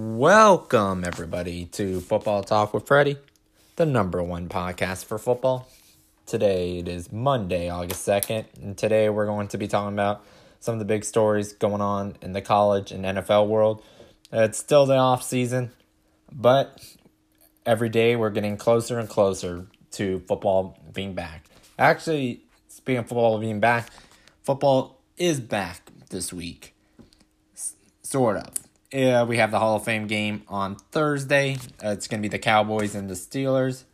Welcome, everybody, to Football Talk with Freddie, the number one podcast for football. Today, it is Monday, August 2nd, and today we're going to be talking about some of the big stories going on in the college and NFL world. It's still the off season, but every day we're getting closer and closer to football being back. Actually, speaking of football being back, football is back this week, sort of. Yeah, we have the Hall of Fame game on Thursday. It's going to be the Cowboys and the Steelers.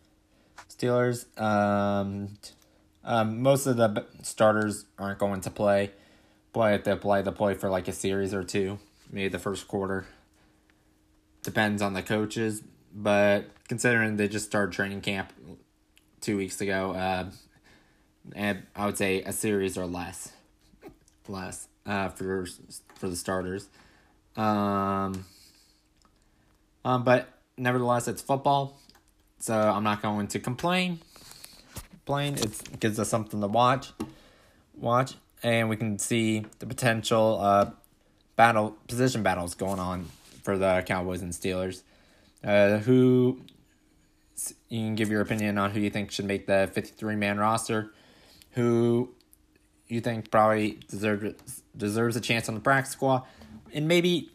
Most of the starters aren't going to play. They'll play for like a series or two, maybe the first quarter. Depends on the coaches. But considering they just started training camp 2 weeks ago, and I would say a series or less for the starters. But nevertheless, it's football, so I'm not going to complain. It gives us something to watch, and we can see the potential position battles going on for the Cowboys and Steelers. Who you can give your opinion on who you think should make the 53-man roster, who you think probably deserves a chance on the practice squad. And maybe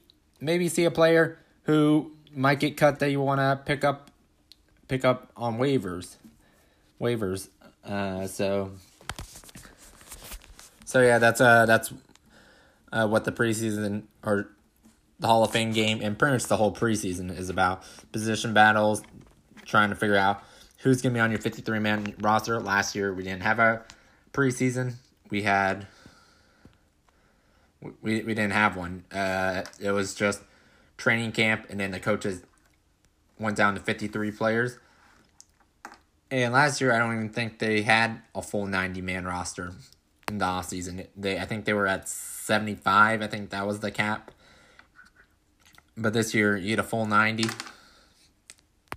see a player who might get cut that you want to pick up on waivers. So yeah, that's what the preseason or the Hall of Fame game and pretty much the whole preseason is about: position battles, trying to figure out who's going to be on your 53-man roster. Last year we didn't have a preseason. We didn't have one. It was just training camp, and then the coaches went down to 53 players. And last year, I don't even think they had a full 90-man roster in the offseason. I think they were at 75. I think that was the cap. But this year, you get a full 90,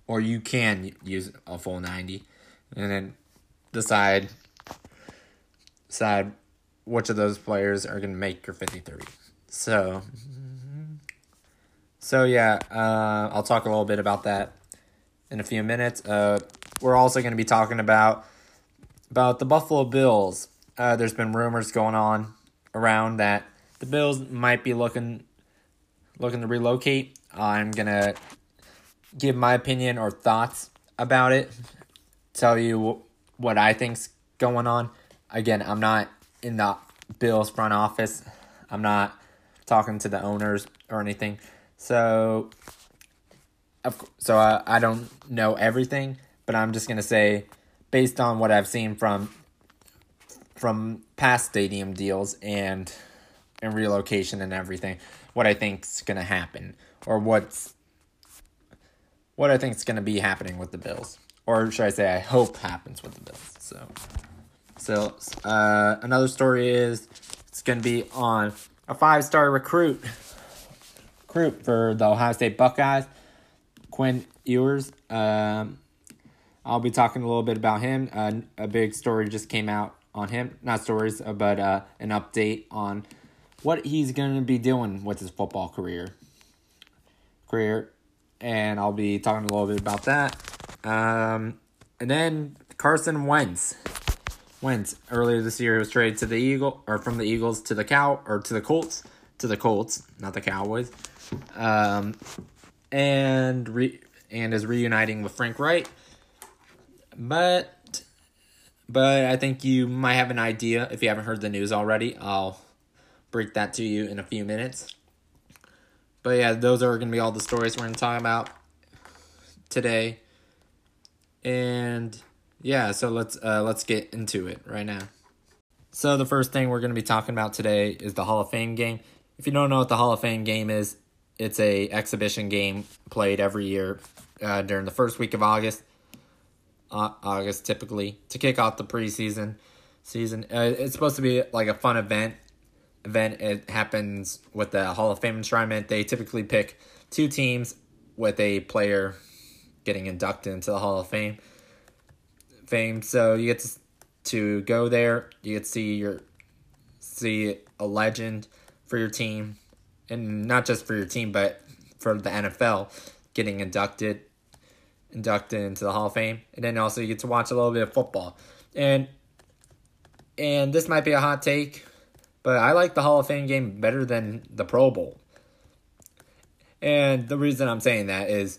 or you can use a full 90, and then decide which of those players are going to make your 53. So yeah, I'll talk a little bit about that in a few minutes. We're also going to be talking about the Buffalo Bills. There's been rumors going on around that the Bills might be looking to relocate. I'm going to give my opinion or thoughts about it, tell you what I think's going on. Again, I'm not in the Bills front office. I'm not talking to the owners or anything. So I don't know everything, but I'm just going to say, based on what I've seen from past stadium deals and relocation and everything, what I think's going to happen, or what I think's going to be happening with the Bills. Or should I say I hope happens with the Bills. So another story is it's going to be on a five-star recruit for the Ohio State Buckeyes, Quinn Ewers. I'll be talking a little bit about him. A big story just came out on him. Not stories, but an update on what he's going to be doing with his football career. And I'll be talking a little bit about that. And then Carson Wentz earlier this year, he was traded to the Eagles, or from the Eagles to the Colts, not the Cowboys, and is reuniting with Frank Wright. But I think you might have an idea if you haven't heard the news already. I'll break that to you in a few minutes. But yeah, those are going to be all the stories we're going to talk about today, and yeah, so let's get into it right now. So the first thing we're going to be talking about today is the Hall of Fame game. If you don't know what the Hall of Fame game is, it's an exhibition game played every year during the first week of August typically, to kick off the preseason season. It's supposed to be like a fun event. It happens with the Hall of Fame enshrinement. They typically pick two teams with a player getting inducted into the Hall of Fame. So you get to go there. You get to see a legend for your team, and not just for your team, but for the NFL getting inducted into the Hall of Fame. And then also you get to watch a little bit of football. And this might be a hot take, but I like the Hall of Fame game better than the Pro Bowl. And the reason I'm saying that is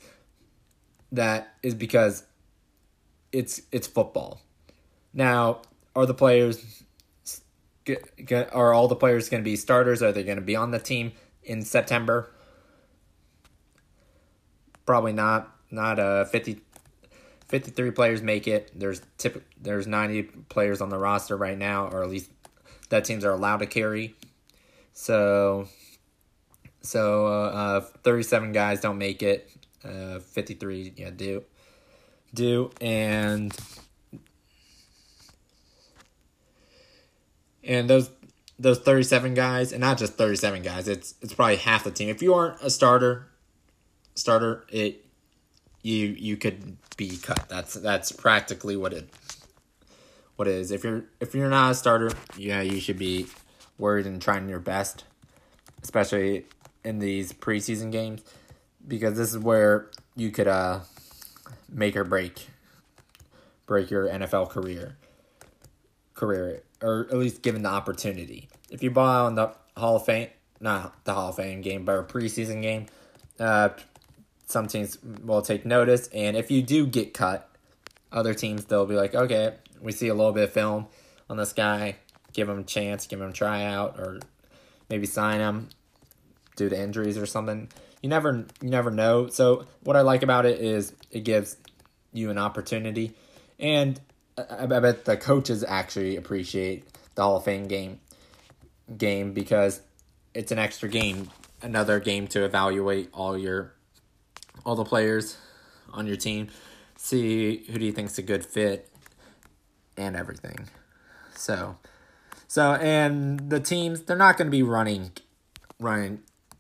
because it's football. Now, are all the players going to be starters? Are they going to be on the team in September? Probably not. Not 53 players make it. There's 90 players on the roster right now, or at least that teams are allowed to carry. So 37 guys don't make it. 53 do, and those 37 guys, and not just 37 guys. It's probably half the team. If you aren't a starter, you could be cut. That's practically what it is. If you're not a starter, you should be worried and trying your best, especially in these preseason games, because this is where you could make or break your NFL career, or at least given the opportunity. If you ball out in the Hall of Fame, not the Hall of Fame game, but a preseason game, some teams will take notice, and if you do get cut, other teams, they'll be like, okay, we see a little bit of film on this guy, give him a chance, give him a tryout, or maybe sign him due to injuries or something. You never know. So what I like about it is it gives you an opportunity, and I bet the coaches actually appreciate the Hall of Fame game because it's an extra game, another game to evaluate all the players on your team, see who do you think's a good fit, and everything. So and the teams, they're not going to be running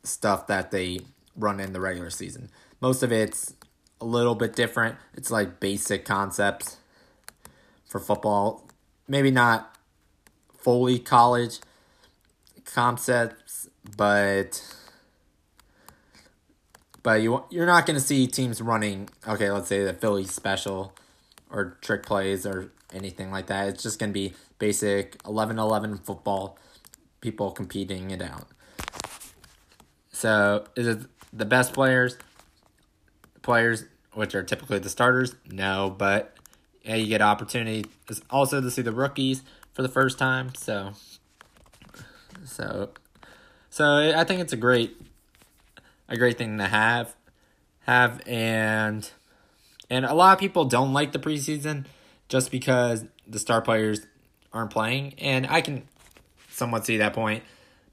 stuff that they run in the regular season. Most of it's a little bit different. It's like basic concepts for football, maybe not fully college concepts, But you're not going to see teams running, okay, let's say the Philly special or trick plays or anything like that. It's just going to be basic 11-11 football, people competing it out. So is it the best players, which are typically the starters? No, but yeah, you get opportunity also to see the rookies for the first time. So I think it's a great thing to have, and a lot of people don't like the preseason just because the star players aren't playing, and I can somewhat see that point,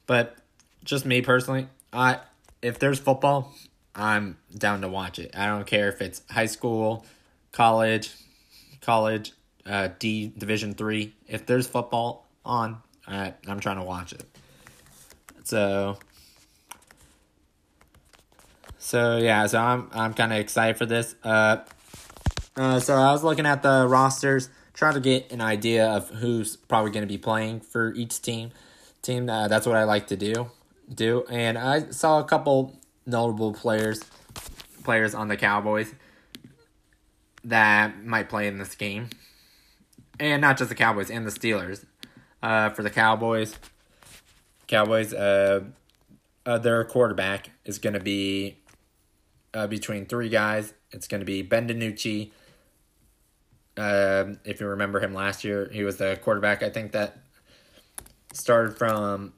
but just me personally, if there's football, I'm down to watch it. I don't care if it's high school, college, Division III. If there's football on, I'm trying to watch it. So I'm kind of excited for this. So I was looking at the rosters, trying to get an idea of who's probably going to be playing for each team. That's what I like to do. And I saw a couple notable players on the Cowboys that might play in this game, and not just the Cowboys and the Steelers. For the Cowboys, their quarterback is going to be between three guys. It's going to be Ben DiNucci. If you remember him last year, he was the quarterback, I think, that started from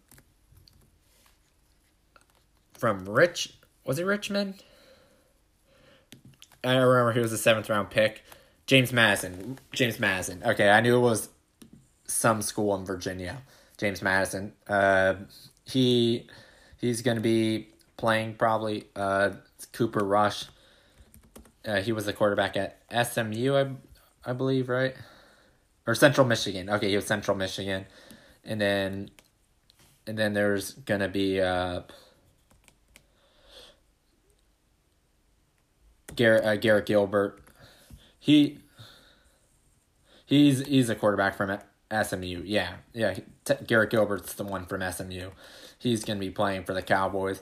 Richmond? I remember he was a 7th-round pick. James Madison. Okay, I knew it was some school in Virginia. James Madison. He's going to be playing probably Cooper Rush. He was the quarterback at SMU, I believe, right? Or Central Michigan. Okay, he was Central Michigan. And then there's going to be Garrett Gilbert. He's a quarterback from SMU. Garrett Gilbert's the one from SMU. He's going to be playing for the Cowboys.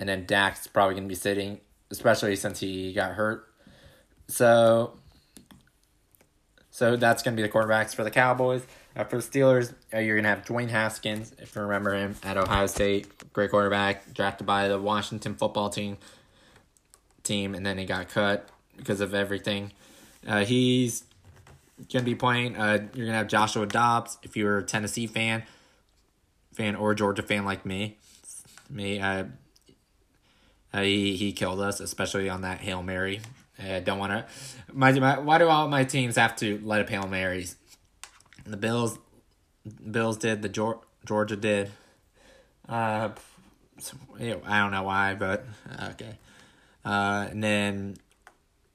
And then Dak's probably going to be sitting, especially since he got hurt. So that's going to be the quarterbacks for the Cowboys. For the Steelers, you're going to have Dwayne Haskins, if you remember him, at Ohio State. Great quarterback, drafted by the Washington Football Team, and then he got cut because of everything. He's going to be playing. You're going to have Joshua Dobbs, if you're a Tennessee fan or Georgia fan like me. He killed us, especially on that Hail Mary. I don't want to. Why do all my teams have to let up Hail Marys? The Bills did. The Georgia did. I don't know why, but okay. And then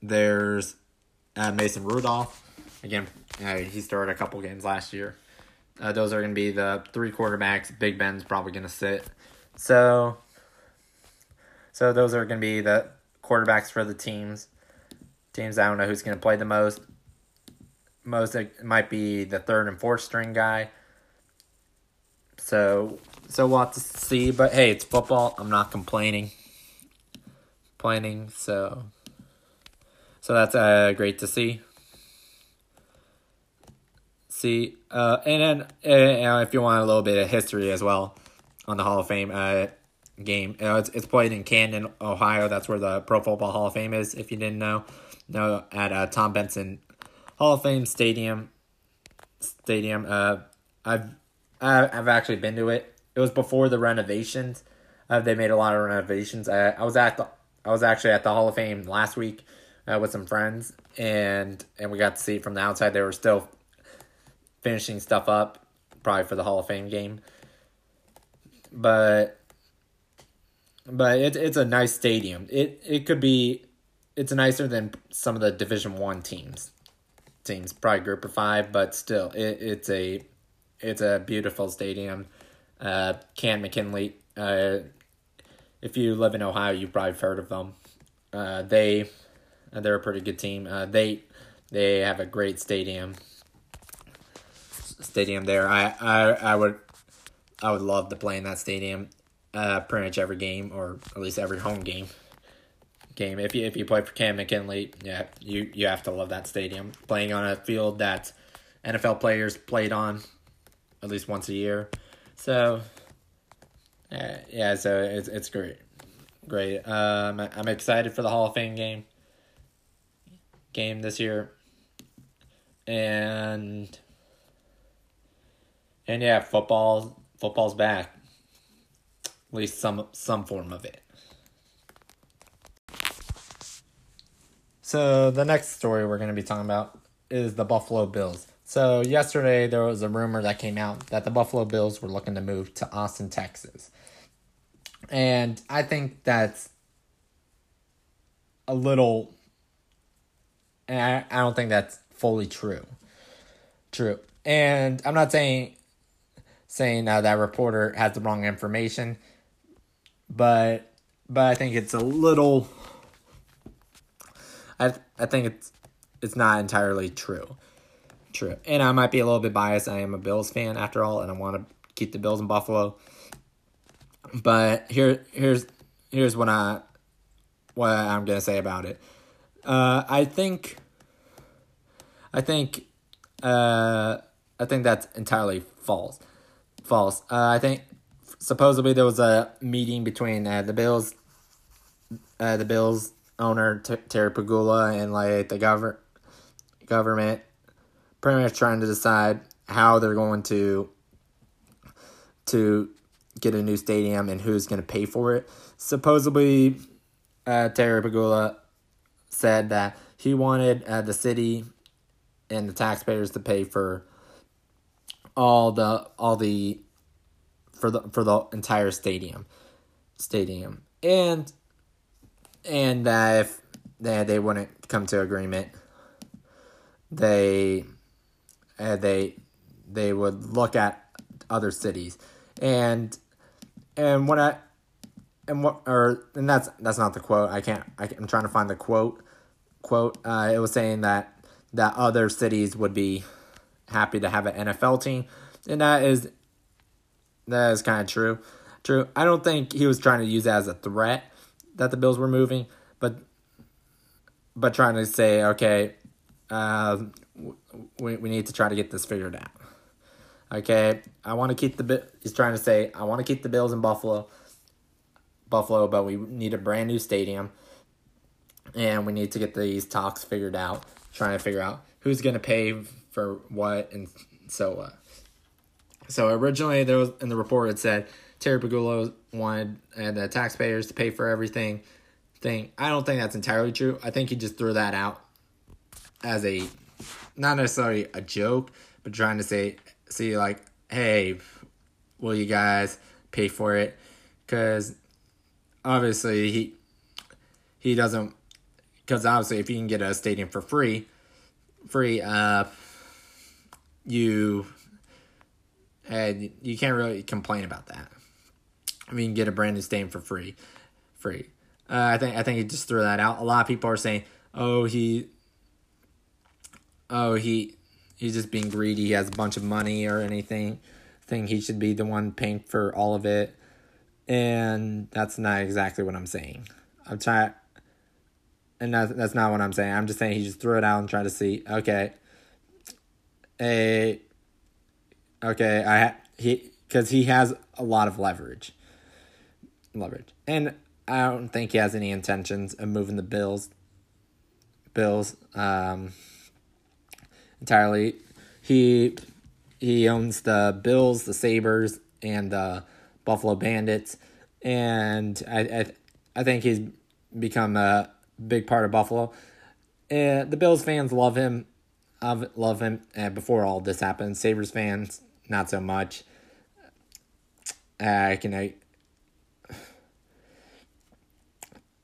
there's Mason Rudolph. Again, he started a couple games last year. Those are going to be the three quarterbacks. Big Ben's probably going to sit. So those are going to be the quarterbacks for the teams. I don't know who's going to play the most. It might be the third and fourth string guy. So we'll have to see. But, hey, it's football. I'm not complaining. So that's great to see. And then if you want a little bit of history as well on the Hall of Fame game, it's played in Camden, Ohio. That's where the Pro Football Hall of Fame is, if you didn't know, at Tom Benson Hall of Fame Stadium. I've actually been to it. It was before the renovations. They made a lot of renovations. I was actually at the Hall of Fame last week with some friends, and we got to see it from the outside. They were still finishing stuff up, probably for the Hall of Fame game. But it's a nice stadium. It could be, it's nicer than some of the Division I teams, probably group of five, but still it's a beautiful stadium. Cam McKinley, if you live in Ohio, you've probably heard of them. They're a pretty good team. They have a great stadium there. I would love to play in that stadium pretty much every game, or at least every home game. If you play for Cam McKinley, yeah, you have to love that stadium. Playing on a field that NFL players played on at least once a year. So so it's great. Great. I'm excited for the Hall of Fame game this year. And yeah, football's back. At least some form of it. So the next story we're going to be talking about is the Buffalo Bills. So yesterday there was a rumor that came out that the Buffalo Bills were looking to move to Austin, Texas. And I think that's a little, and I don't think that's fully true. And I'm not saying that reporter has the wrong information, but I think it's a little. I think it's not entirely true, and I might be a little bit biased. I am a Bills fan after all, and I want to keep the Bills in Buffalo. But here's what I'm gonna say about it. I think that's entirely false. I think supposedly there was a meeting between the Bills owner Terry Pegula and like the government, pretty much trying to decide how they're going to get a new stadium and who's going to pay for it. Supposedly, Terry Pegula said that he wanted the city and the taxpayers to pay for the entire stadium, and if they wouldn't come to agreement, they would look at other cities, and that's not the quote. I'm trying to find the quote. It was saying that other cities would be happy to have an NFL team, and that is kind of true. True. I don't think he was trying to use that as a threat that the Bills were moving, but trying to say, okay, we need to try to get this figured out. Okay, I want to keep the – he's trying to say, I want to keep the Bills in Buffalo, but we need a brand new stadium, and we need to get these talks figured out, trying to figure out who's going to pay for what and so what. So originally, there was, in the report, it said Terry Pegula wanted the taxpayers to pay for everything. I don't think that's entirely true. I think he just threw that out as a – not necessarily a joke, but trying to say – see, like, hey, will you guys pay for it? Because obviously he doesn't. Because obviously, if you can get a stadium for free, you can't really complain about that. I mean, you can get a brand new stadium for free. I think he just threw that out. A lot of people are saying, he's just being greedy. He has a bunch of money or anything. I think he should be the one paying for all of it. And that's not exactly what I'm saying. I'm trying, and that's not what I'm saying. I'm just saying he just threw it out and tried to see, because he has a lot of leverage. And I don't think he has any intentions of moving the Bills. Entirely, he owns the Bills, the Sabres, and the Buffalo Bandits, and I think he's become a big part of Buffalo. And the Bills fans love him. And before all this happened, Sabres fans not so much. I can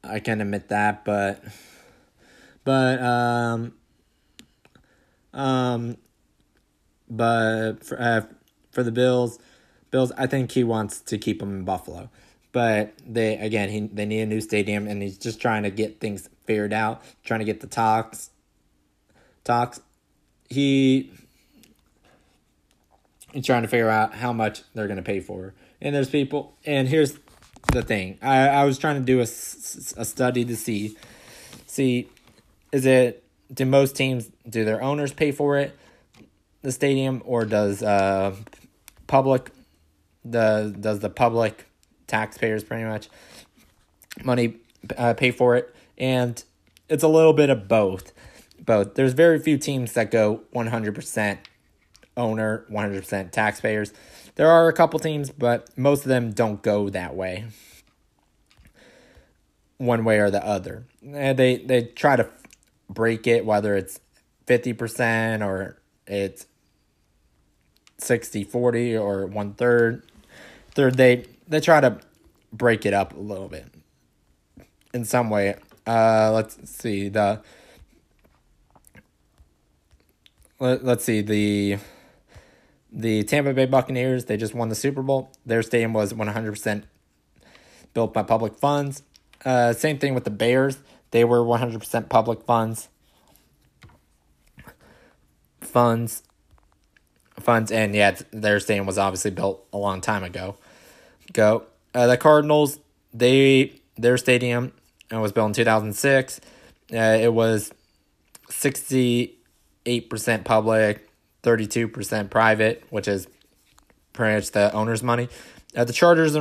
admit that, but for the Bills, I think he wants to keep them in Buffalo, but they need a new stadium, and he's just trying to get things figured out, trying to get the talks. He's trying to figure out how much they're going to pay for, and there's people. And here's the thing: I was trying to do a study to see is it. Do most teams, do their owners pay for it, the stadium, or does the public taxpayers pretty much money pay for it? And it's a little bit of both. There's very few teams that go 100% owner, 100% taxpayers. There are a couple teams, but most of them don't go that way, one way or the other. They try to break it, whether it's 50% or it's 60-40 or one third. They try to break it up a little bit in some way. Let's see the Tampa Bay Buccaneers. They just won the Super Bowl. Their stadium was 100% built by public funds. Same thing with the Bears. They were 100% public funds, and yeah, their stadium was obviously built a long time ago. The Cardinals, their stadium was built in 2006. It was 68% public, 32% private, which is pretty much the owner's money. The Chargers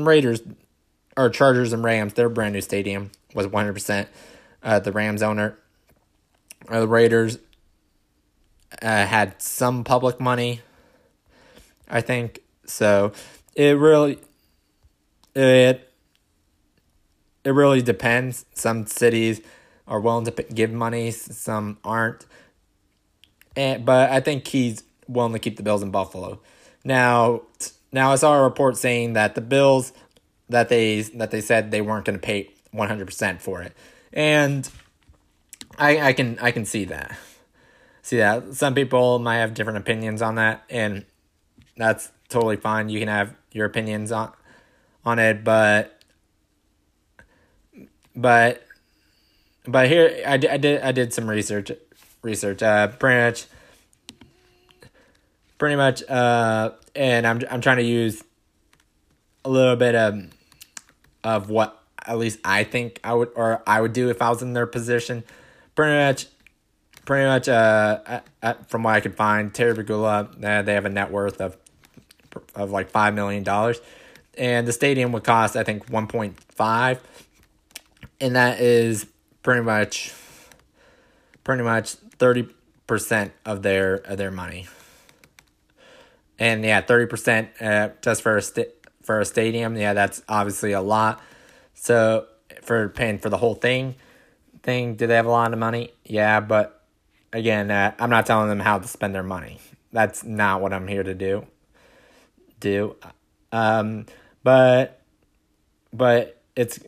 and Rams, their brand new stadium was 100%. The Rams owner, the Raiders, had some public money, I think. So it really depends. Some cities are willing to give money, some aren't. But I think he's willing to keep the Bills in Buffalo. Now I saw a report saying that the Bills that they said they weren't going to pay 100% for it. And I can see that. Some people might have different opinions on that, and that's totally fine. You can have your opinions on it, but here I did some research. Pretty much, and I'm trying to use a little bit of what at least I think I would do if I was in their position. Pretty much. From what I could find, Terry Pegula, they have a net worth of like $5 million, and the stadium would cost I think 1.5, and that is pretty much 30% of their money. And yeah, 30% just for a stadium. Yeah, that's obviously a lot. So for paying for the whole thing, do they have a lot of money? Yeah, but again, I'm not telling them how to spend their money. That's not what I'm here to do. But it's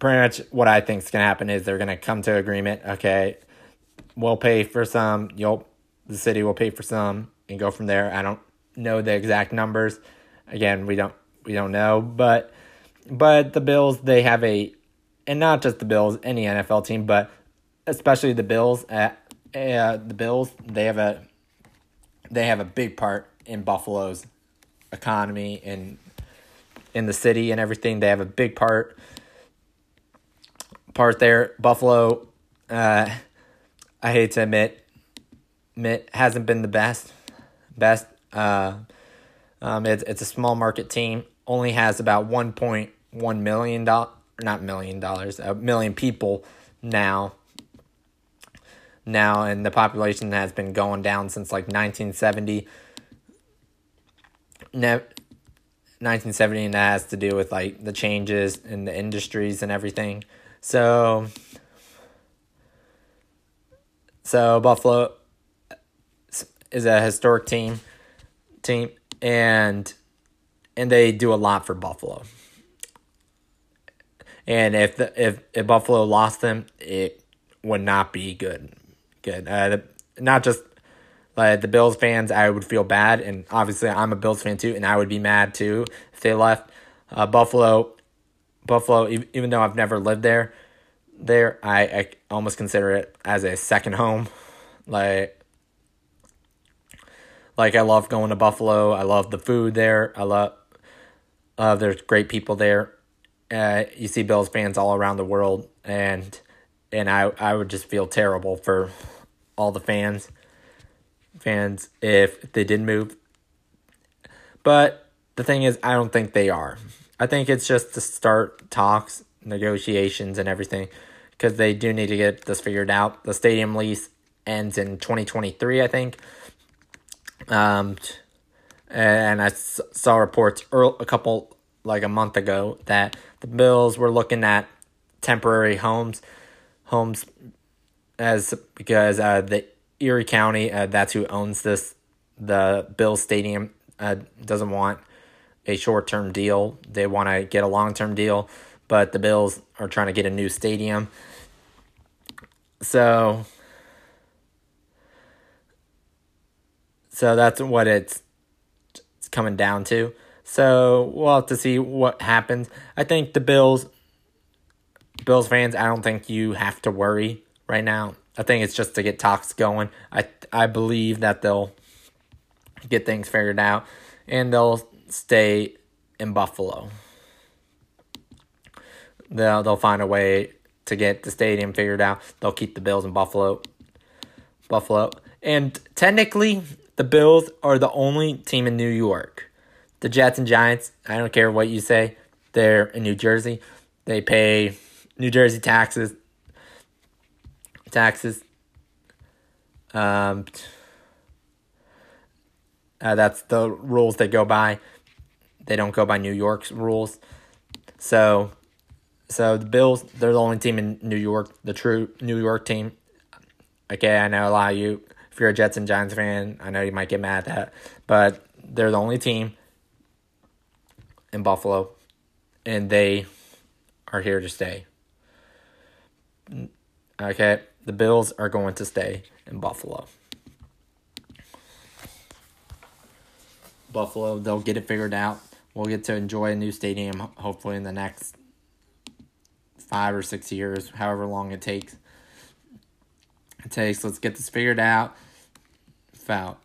pretty much what I think is gonna happen is they're gonna come to agreement. Okay, we'll pay for some. The city will pay for some, and go from there. I don't know the exact numbers. Again, we don't know, but the Bills, they have and not just the Bills, any NFL team, but especially the Bills. The Bills, they have a big part in Buffalo's economy and in the city and everything. They have a big part there. Buffalo, I hate to admit, hasn't been the best. It's a small market team. Only has about 1.1 million a million people now, and the population has been going down since like 1970. 1970, and that has to do with like the changes in the industries and everything. So Buffalo is a historic team, and they do a lot for Buffalo. And if Buffalo lost them, it would not be good. Not just like the Bills fans, I would feel bad, and obviously I'm a Bills fan too, and I would be mad too if they left. Buffalo, even though I've never lived there, I almost consider it as a second home. Like I love going to Buffalo. I love the food there. I love there's great people there. You see Bills fans all around the world, and I would just feel terrible for all the fans if they did move. But the thing is, I don't think they are. I think it's just to start talks, negotiations, and everything, because they do need to get this figured out. The stadium lease ends in 2023, I think. And I saw reports a month ago that the Bills were looking at temporary homes as because the Erie County, that's who owns the Bills stadium, doesn't want a short-term deal. They want to get a long-term deal, but the Bills are trying to get a new stadium. So that's what it's coming down to. So we'll have to see what happens. I think the Bills fans, I don't think you have to worry right now. I think it's just to get talks going. I believe that they'll get things figured out, and they'll stay in Buffalo. They'll find a way to get the stadium figured out. They'll keep the Bills in Buffalo. And technically, the Bills are the only team in New York. The Jets and Giants, I don't care what you say, they're in New Jersey. They pay New Jersey taxes. That's the rules they go by. They don't go by New York's rules. So the Bills, they're the only team in New York, the true New York team. Okay, I know a lot of you, if you're a Jets and Giants fan, I know you might get mad at that, but they're the only team in Buffalo, and they are here to stay. Okay, the Bills are going to stay in Buffalo. Buffalo, they'll get it figured out. We'll get to enjoy a new stadium, hopefully in the next 5 or 6 years, however long it takes. Let's get this figured out. Foul.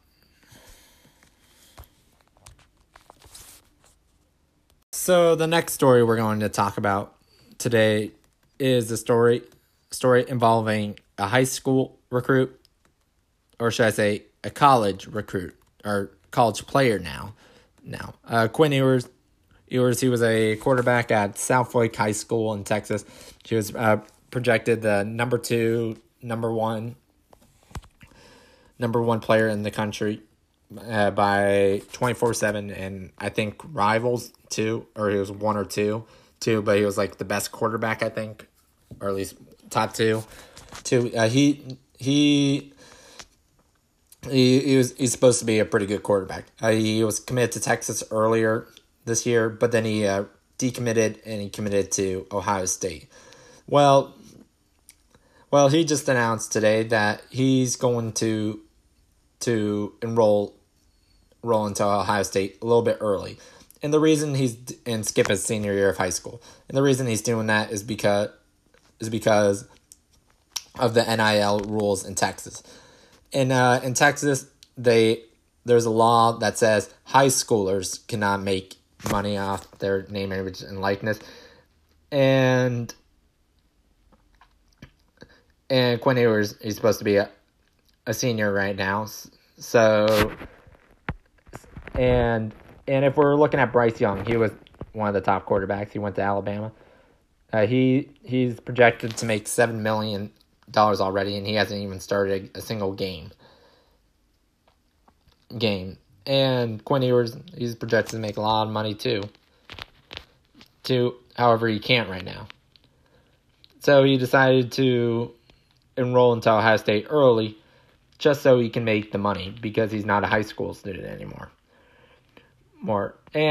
So the next story we're going to talk about today is a story involving a high school recruit, or should I say a college recruit, or college player now. Quinn Ewers, he was a quarterback at South Lake High School in Texas. He was projected the number one player in the country by 24/7, and I think rivals too, or he was one or two, but he was like the best quarterback, I think, or at least top two. He's supposed to be a pretty good quarterback. He was committed to Texas earlier this year, but then he decommitted and he committed to Ohio State. Well, he just announced today that he's going to enroll into Ohio State a little bit early, and the reason he's and skip his senior year of high school. And the reason he's doing that is because of the NIL rules in Texas. In Texas, there's a law that says high schoolers cannot make money off their name, image, and likeness. And Quinn Ewers is supposed to be a senior right now. So and if we're looking at Bryce Young, he was one of the top quarterbacks. He went to Alabama. He's projected to make $7 million already, and he hasn't even started a single game. And Quinn Ewers, he's projected to make a lot of money too. However, he can't right now. So he decided to enroll into Ohio State early just so he can make the money, because he's not a high school student anymore.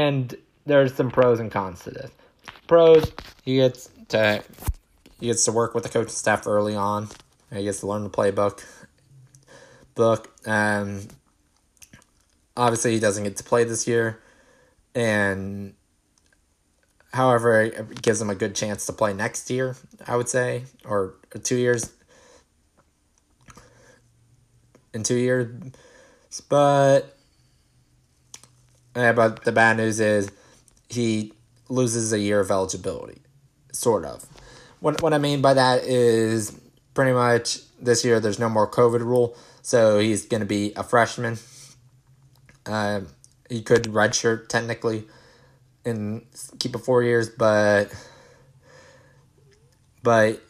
And there's some pros and cons to this. Pros, he gets to work with the coaching staff early on. He gets to learn the playbook. Obviously, he doesn't get to play this year, and however, it gives him a good chance to play next year, I would say, or 2 years. In 2 years, but the bad news is he loses a year of eligibility, sort of. What I mean by that is pretty much this year there's no more COVID rule, so he's going to be a freshman. He could redshirt technically and keep it 4 years, but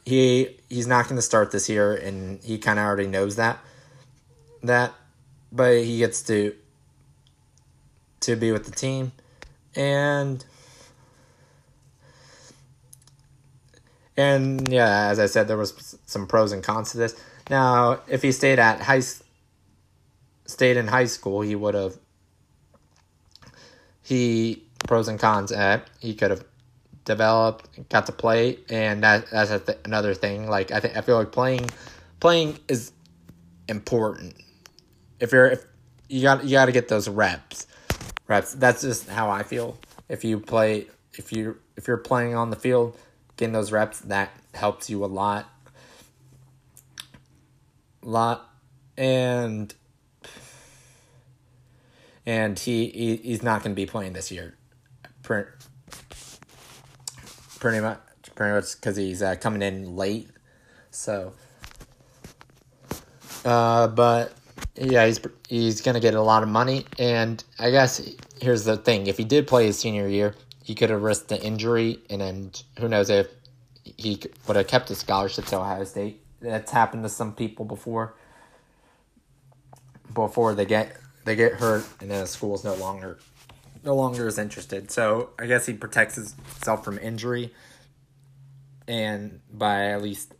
he's not going to start this year, and he kind of already knows that. But he gets to be with the team, and yeah, as I said, there was some pros and cons to this. Now, if he stayed in high school, he would have. Pros and cons. He could have developed, got to play, and that's another thing. Like I feel like playing is important. If you got to get those reps. That's just how I feel. If you play, if you're playing on the field, getting those reps, that helps you a lot, and he's not going to be playing this year. Pretty much, because he's coming in late. So, but yeah, he's gonna get a lot of money. And I guess here's the thing: if he did play his senior year, he could have risked the injury, and then who knows if he would have kept his scholarship to Ohio State. That's happened to some people before. Before they get hurt, and then the school's no longer is interested. So I guess he protects himself from injury, and by at least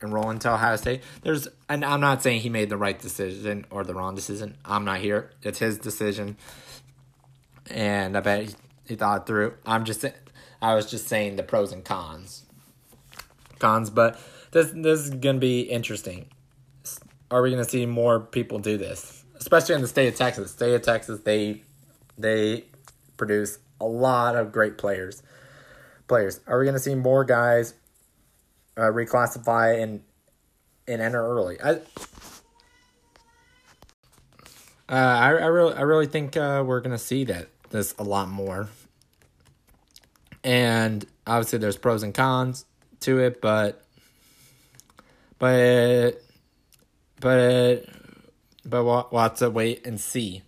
enrolling to Ohio State. And I'm not saying he made the right decision or the wrong decision. I'm not here. It's his decision, and I bet he thought it through. I was just saying the pros and cons, but this is gonna be interesting. Are we gonna see more people do this? Especially in the state of Texas. State of Texas, they produce a lot of great players. Are we going to see more guys reclassify and enter early? I really think we're going to see that this a lot more. And obviously there's pros and cons to it, but we'll have to wait and see.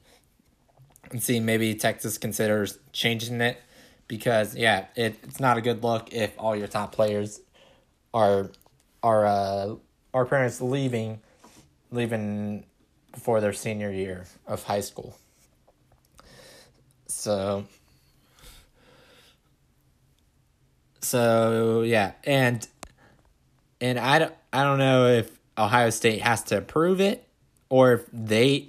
And see, maybe Texas considers changing it because, yeah, it's not a good look if all your top players are parents leaving before their senior year of high school. So yeah, and I don't know if Ohio State has to approve it, or if they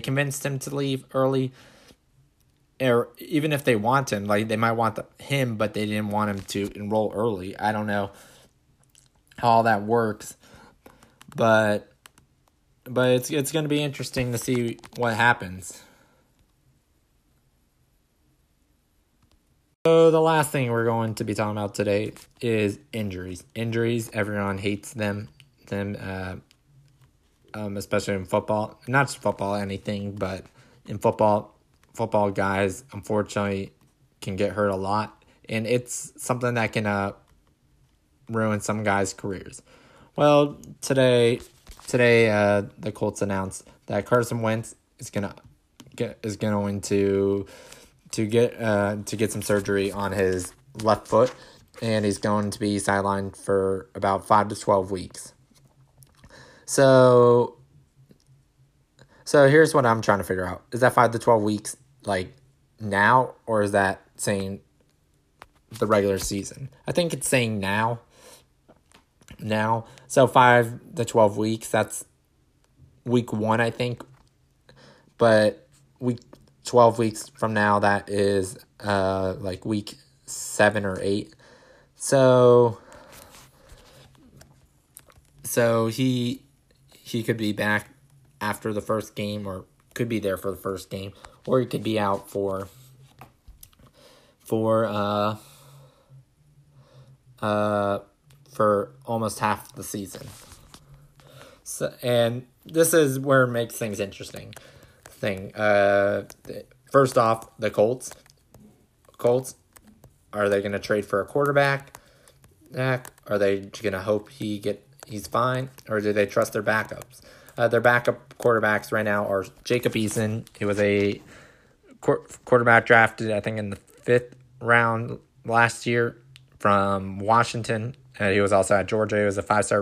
convinced him to leave early, or even if they want him, like they might want him, but they didn't want him to enroll early. I don't know how all that works, but it's going to be interesting to see what happens. So the last thing we're going to be talking about today is injuries. Injuries, everyone hates them, especially in football. Not just football, anything, but in football guys, unfortunately, can get hurt a lot. And it's something that can ruin some guys' careers. Well, today, the Colts announced that Carson Wentz is going to get some surgery on his left foot, and he's going to be sidelined for about 5 to 12 weeks. So here's what I'm trying to figure out: is that 5 to 12 weeks like now, or is that saying the regular season? I think it's saying now. Now, so 5 to 12 weeks. That's week 1, I think, but 12 weeks from now, that is like week 7 or 8. So he could be back after the first game, or could be there for the first game, or he could be out for almost half the season. So, and this is where it makes things interesting. First off, the Colts, are they going to trade for a quarterback? Are they going to hope he's fine, or do they trust their backups? Their backup quarterbacks right now are Jacob Eason. He was a quarterback drafted, I think, in the 5th round last year from Washington. He was also at Georgia. He was a 5-star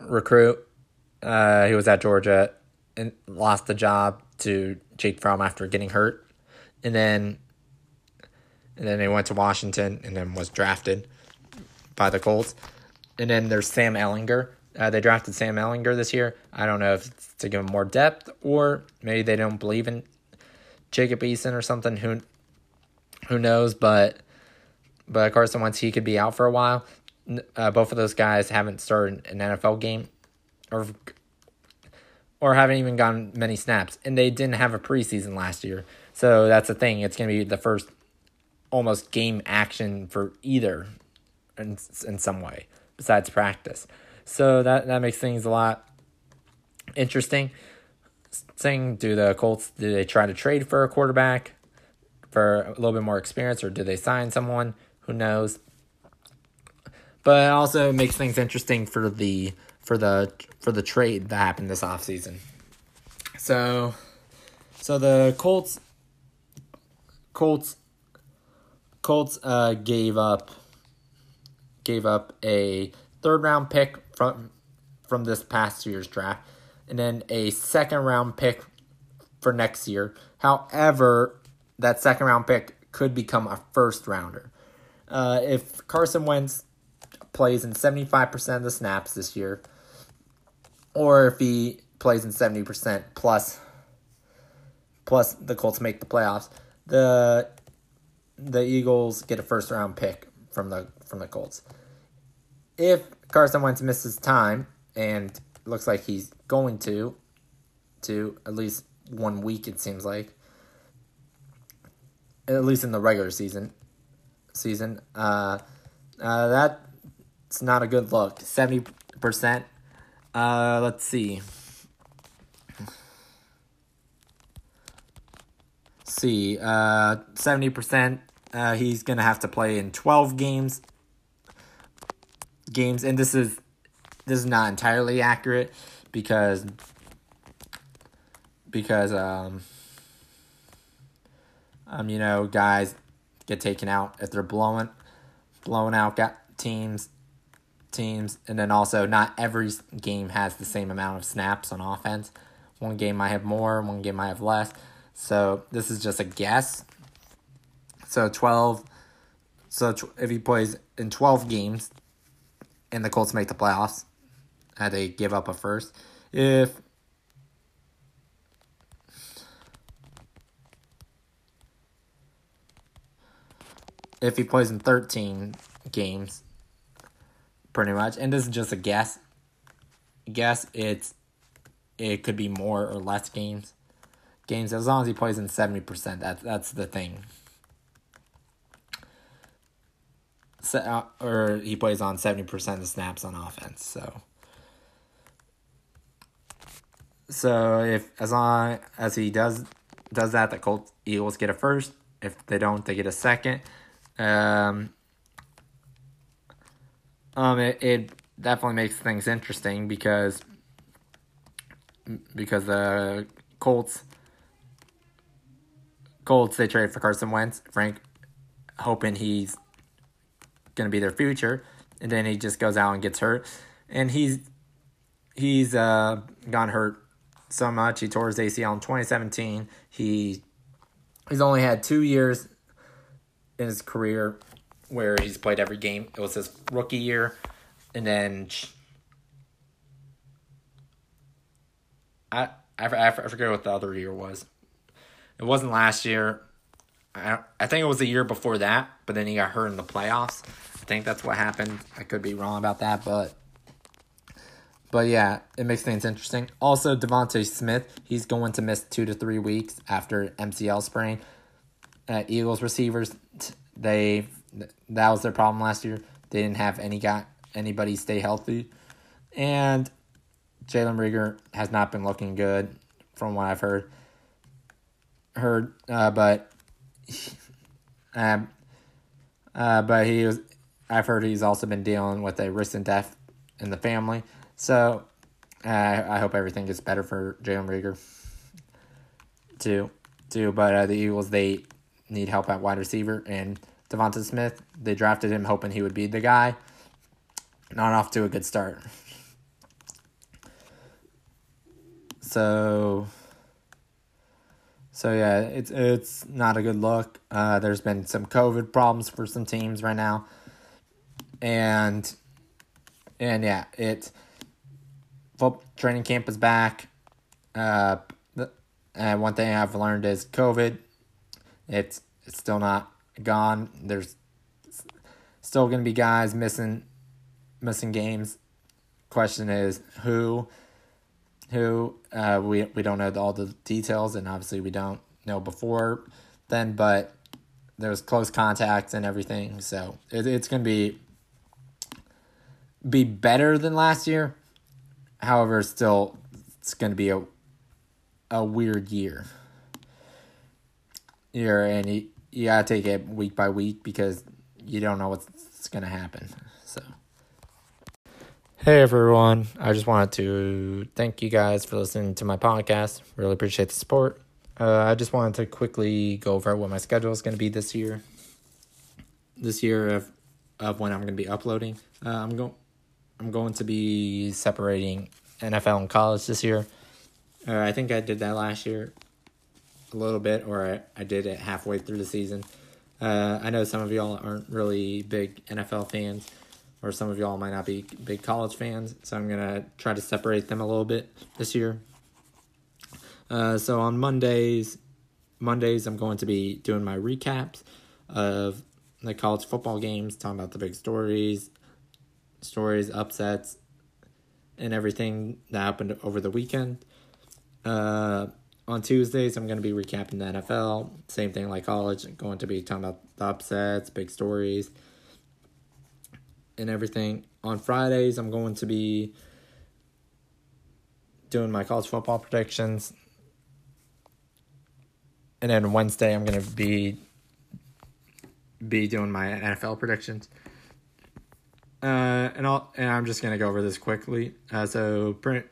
recruit. He was at Georgia and lost the job to Jake Fromm after getting hurt. And then he went to Washington and then was drafted by the Colts. And then there's Sam Ellinger. They drafted Sam Ellinger this year. I don't know if it's to give him more depth, or maybe they don't believe in Jacob Eason or something. Who knows? But Carson Wentz, he could be out for a while. Both of those guys haven't started an NFL game or haven't even gotten many snaps. And they didn't have a preseason last year. So that's the thing. It's going to be the first almost game action for either in some way besides practice. So that makes things a lot interesting. Do the Colts, do they try to trade for a quarterback for a little bit more experience, or do they sign someone? Who knows? But it also makes things interesting for the trade that happened this offseason. So the Colts gave up a 3rd-round pick from this past year's draft, and then a 2nd-round pick for next year. However, that 2nd-round pick could become a 1st-rounder. If Carson Wentz plays in 75% of the snaps this year, or if he plays in 70% plus the Colts make the playoffs, the Eagles get a 1st-round pick from the Colts. If Carson Wentz misses time, and looks like he's going to at least 1 week, it seems like, at least in the regular season, that's not a good look. 70%. Let's see. see, 70%, he's going to have to play in 12 games, and this is not entirely accurate because you know, guys get taken out if they're blowing out teams, and then also not every game has the same amount of snaps on offense. One game might have more, one game might have less. So this is just a guess. So if he plays in 12 games and the Colts make the playoffs, they give up a first. If he plays in 13 games, pretty much, and this is just a guess, it could be more or less games, as long as he plays in 70%, that's the thing. So, or he plays on 70% of snaps on offense, so if as long as he does that, the Eagles get a first. If they don't, they get a second. It definitely makes things interesting because the Colts, they trade for Carson Wentz, Frank, hoping he's going to be their future, and then he just goes out and gets hurt, and he's gotten hurt so much. He tore his ACL in 2017. He's only had 2 years in his career where he's played every game. It was his rookie year, and then I forget what the other year was. It wasn't last year. I think it was the year before that, but then he got hurt in the playoffs. I think that's what happened. I could be wrong about that, but yeah, it makes things interesting. Also, Devontae Smith, he's going to miss 2 to 3 weeks after MCL sprain. Eagles receivers, that was their problem last year. They didn't have anybody stay healthy, and Jalen Reagor has not been looking good from what I've heard. But I've heard he's also been dealing with a risk and death in the family. So I hope everything gets better for Jalen Reagor too. But the Eagles, they need help at wide receiver, and Devonta Smith, they drafted him hoping he would be the guy. Not off to a good start. So yeah, it's not a good look. There's been some COVID problems for some teams right now, and yeah, training camp is back. And one thing I've learned is COVID, it's still not gone. There's still gonna be guys missing games. Question is who. We don't know all the details, and obviously we don't know before then, but there was close contacts and everything, so it's going to be better than last year. However, still, it's going to be a weird year, and you got to take it week by week because you don't know what's going to happen, so... Hey everyone, I just wanted to thank you guys for listening to my podcast. Really appreciate the support. I just wanted to quickly go over what my schedule is going to be this year. This year of when I'm going to be uploading. I'm going to be separating NFL and college this year. I think I did that last year a little bit, or I did it halfway through the season. I know some of y'all aren't really big NFL fans, or some of y'all might not be big college fans, so I'm going to try to separate them a little bit this year. So on Mondays I'm going to be doing my recaps of the college football games, talking about the big stories, upsets, and everything that happened over the weekend. On Tuesdays, I'm going to be recapping the NFL, same thing like college, I'm going to be talking about the upsets, big stories, and everything. On Fridays, I'm going to be doing my college football predictions And then Wednesday, I'm going to be doing my NFL predictions. And I'm just going to go over this quickly. So pretty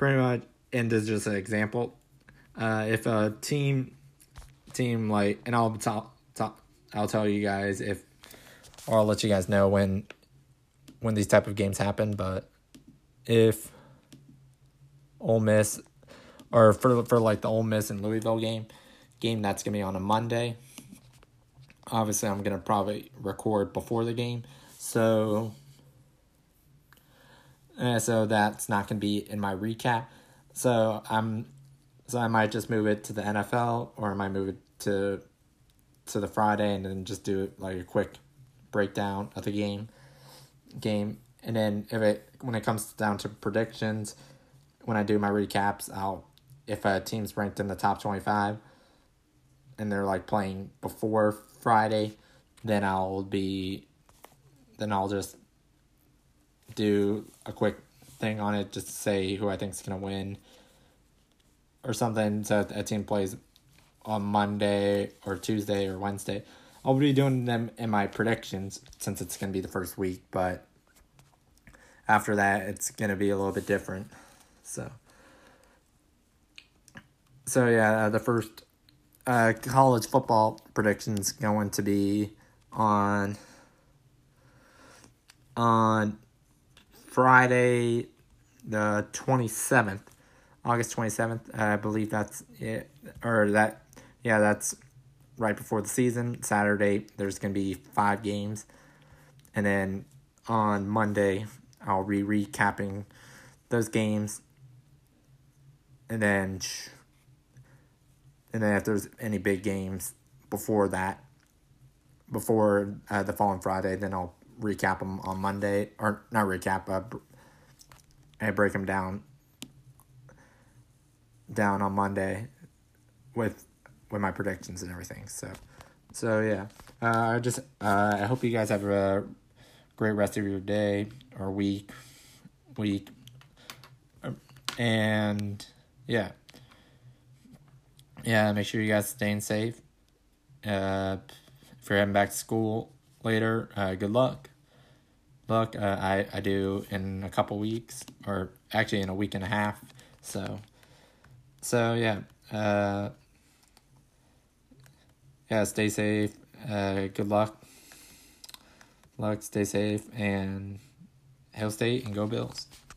much, and this is just an example. If a team like, and I'll tell you guys if, or I'll let you guys know when these type of games happen. But if Ole Miss, or for like the Ole Miss and Louisville game that's gonna be on a Monday. Obviously, I'm gonna probably record before the game, so that's not gonna be in my recap. So I might just move it to the NFL, or I might move it to the Friday and then just do like a quick breakdown of the game. And then when it comes down to predictions, when I do my recaps, if a team's ranked in the top 25 and they're like playing before Friday, then I'll just do a quick thing on it just to say who I think's gonna win or something. So if a team plays on Monday or Tuesday or Wednesday, I'll be doing them in my predictions since it's gonna be the first week, but after that it's gonna be a little bit different. So yeah, the first college football prediction's going to be on Friday, the 27th, August 27th. I believe that's it, that's right before the season. Saturday, there's going to be 5 games, and then on Monday, I'll be recapping those games. And then, if there's any big games before that, before the following Friday, then I'll recap them on Monday, or not recap, I break them down on Monday with my predictions and everything. So yeah, I hope you guys have a great rest of your day or week, and. Yeah, make sure you guys staying safe. If you're heading back to school later, good luck. I do in a couple weeks, or actually in a week and a half. So yeah. Yeah, stay safe. Good luck. Stay safe, and Hail State, and go Bills.